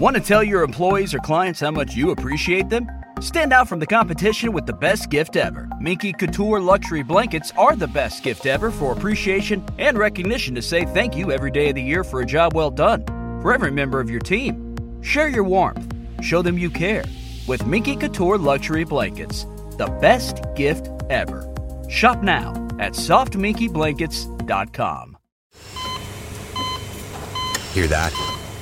Want to tell your employees or clients how much you appreciate them? Stand out from the competition with the best gift ever. Minky Couture Luxury Blankets are the best gift ever for appreciation and recognition to say thank you every day of the year for a job well done. For every member of your team, share your warmth. Show them you care with Minky Couture Luxury Blankets, the best gift ever. Shop now at softminkyblankets.com. Hear that?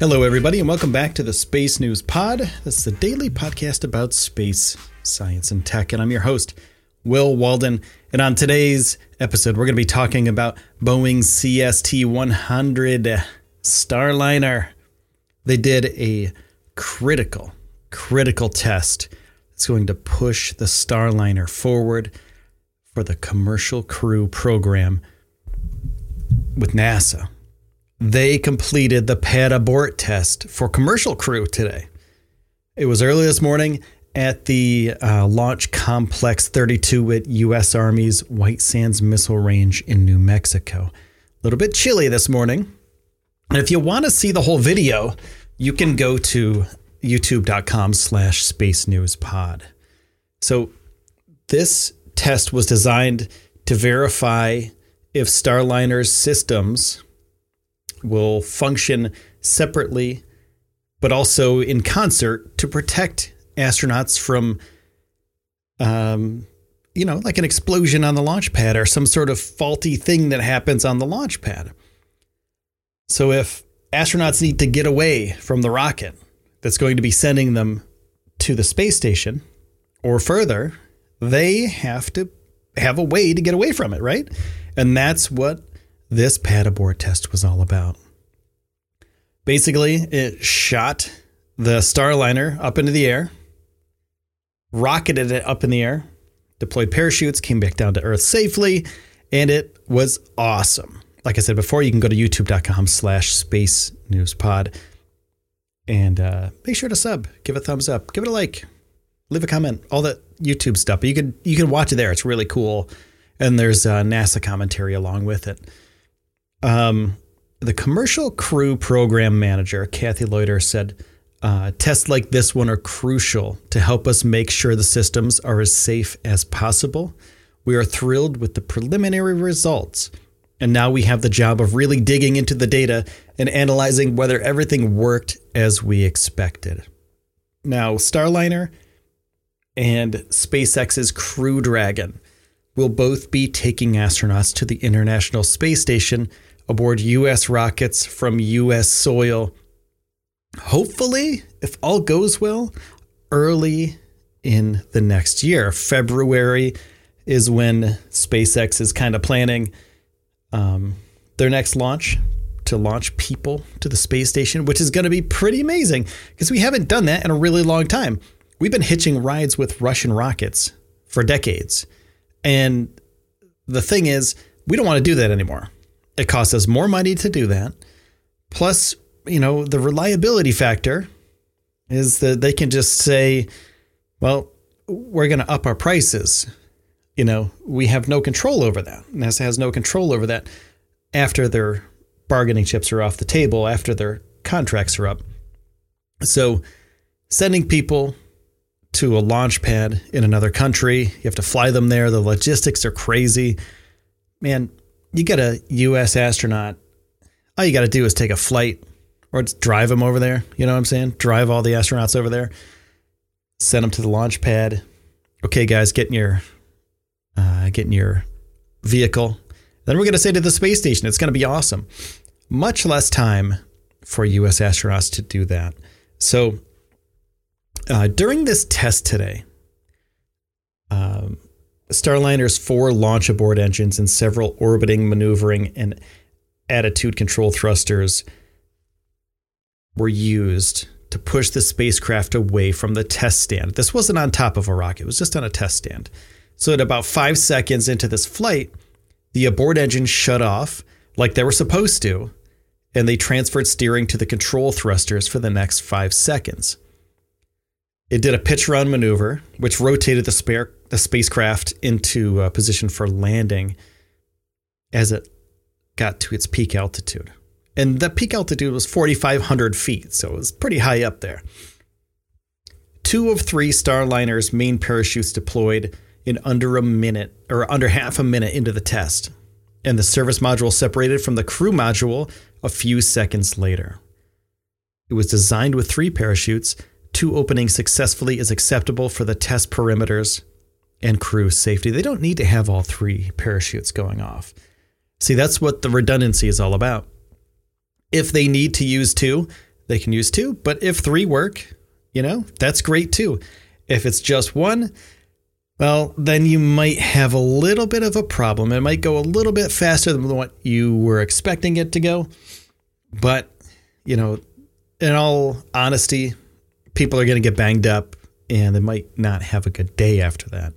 Hello, everybody, and welcome back to the Space News Pod. This is the daily podcast about space, science, and tech, and I'm your host, Will Walden. And on today's episode, we're going to be talking about Boeing CST-100 Starliner. They did a critical test. It's going to push the Starliner forward for the Commercial Crew Program with NASA. They completed the pad abort test for commercial crew today. It was early this morning at the Launch Complex 32 at U.S. Army's White Sands Missile Range in New Mexico. A little bit chilly this morning. And if you want to see the whole video, you can go to youtube.com/spacenewspod. So this test was designed to verify if Starliner's systems will function separately, but also in concert to protect astronauts from, like an explosion on the launch pad or some sort of faulty thing that happens on the launch pad. So if astronauts need to get away from the rocket that's going to be sending them to the space station or further, they have to have a way to get away from it, right? And that's what this pad abort test was all about. Basically, it shot the Starliner up into the air, rocketed it up in the air, deployed parachutes, came back down to Earth safely, and it was awesome. Like I said before, you can go to youtube.com/spacenewspod and make sure to sub, give a thumbs up, give it a like, leave a comment, all that YouTube stuff. But you can watch it there. It's really cool. And there's NASA commentary along with it. The Commercial Crew Program Manager, Kathy Leuter, said, tests like this one are crucial to help us make sure the systems are as safe as possible. We are thrilled with the preliminary results. And now we have the job of really digging into the data and analyzing whether everything worked as we expected. Now, Starliner and SpaceX's Crew Dragon will both be taking astronauts to the International Space Station aboard U.S. rockets from U.S. soil, hopefully, if all goes well, early in the next year. February is when SpaceX is kind of planning their next launch, to launch people to the space station, which is going to be pretty amazing because we haven't done that in a really long time. We've been hitching rides with Russian rockets for decades. And the thing is, we don't want to do that anymore. It costs us more money to do that. Plus, the reliability factor is that they can just say, well, we're going to up our prices. We have no control over that. NASA has no control over that after their bargaining chips are off the table, after their contracts are up. So sending people to a launch pad in another country, you have to fly them there. The logistics are crazy, man. You get a U.S. astronaut, all you got to do is take a flight or just drive them over there. You know what I'm saying? Drive all the astronauts over there, send them to the launch pad. Okay, guys, get in your vehicle. Then we're going to say to the space station, it's going to be awesome. Much less time for U.S. astronauts to do that. So, during this test today, Starliner's 4 launch abort engines and several orbiting, maneuvering, and attitude control thrusters were used to push the spacecraft away from the test stand. This wasn't on top of a rocket. It was just on a test stand. So at about 5 seconds into this flight, the abort engine shut off like they were supposed to, and they transferred steering to the control thrusters for the next 5 seconds. It did a pitch-run maneuver, which rotated the spacecraft into a position for landing as it got to its peak altitude. And the peak altitude was 4,500 feet, so it was pretty high up there. 2 of 3 Starliner's main parachutes deployed in under a minute, or under half a minute into the test. And the service module separated from the crew module a few seconds later. It was designed with 3 parachutes. 2 opening successfully is acceptable for the test perimeters and crew safety. They don't need to have all 3 parachutes going off. See, that's what the redundancy is all about. If they need to use 2, they can use 2. But if 3 work, that's great too. If it's just 1, well, then you might have a little bit of a problem. It might go a little bit faster than what you were expecting it to go. But, in all honesty, people are going to get banged up and they might not have a good day after that.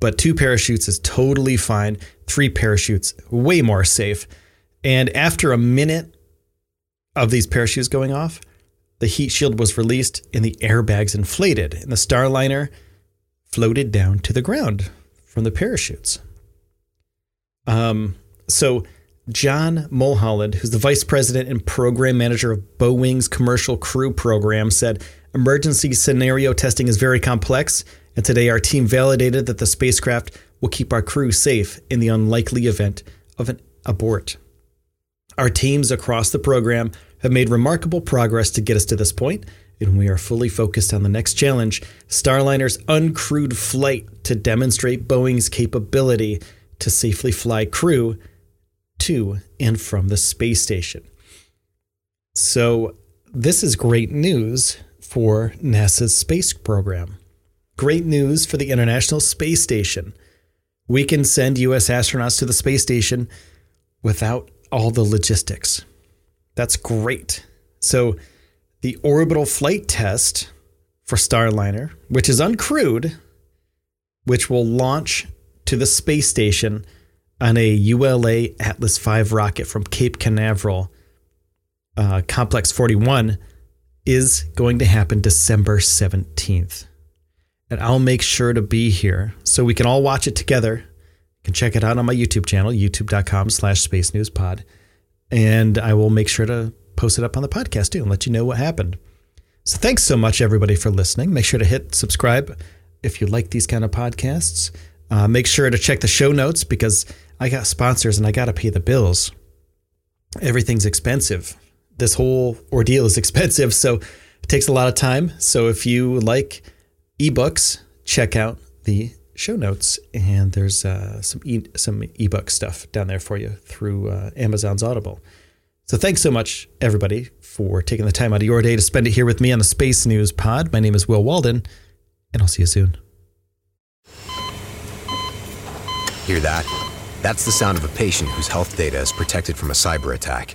But 2 parachutes is totally fine. 3 parachutes, way more safe. And after a minute of these parachutes going off, the heat shield was released and the airbags inflated, and the Starliner floated down to the ground from the parachutes. So John Mulholland, who's the vice president and program manager of Boeing's commercial crew program, said, "Emergency scenario testing is very complex, and today our team validated that the spacecraft will keep our crew safe in the unlikely event of an abort. Our teams across the program have made remarkable progress to get us to this point, and we are fully focused on the next challenge, Starliner's uncrewed flight, to demonstrate Boeing's capability to safely fly crew to and from the space station." So this is great news for NASA's space program. Great news for the International Space Station. We can send U.S. astronauts to the space station without all the logistics. That's great. So the orbital flight test for Starliner, which is uncrewed, which will launch to the space station on a ULA Atlas V rocket from Cape Canaveral, Complex 41, is going to happen December 17th. And I'll make sure to be here so we can all watch it together. You can check it out on my YouTube channel, youtube.com/spacenewspod. And I will make sure to post it up on the podcast too and let you know what happened. So thanks so much, everybody, for listening. Make sure to hit subscribe if you like these kind of podcasts. Make sure to check the show notes, because I got sponsors and I got to pay the bills. Everything's expensive. This whole ordeal is expensive, so it takes a lot of time. So if you like ebooks, check out the show notes, and there's some ebook stuff down there for you through Amazon's Audible. So thanks so much, everybody, for taking the time out of your day to spend it here with me on the Space News Pod. My name is Will Walden, and I'll see you soon. Hear that? That's the sound of a patient whose health data is protected from a cyber attack.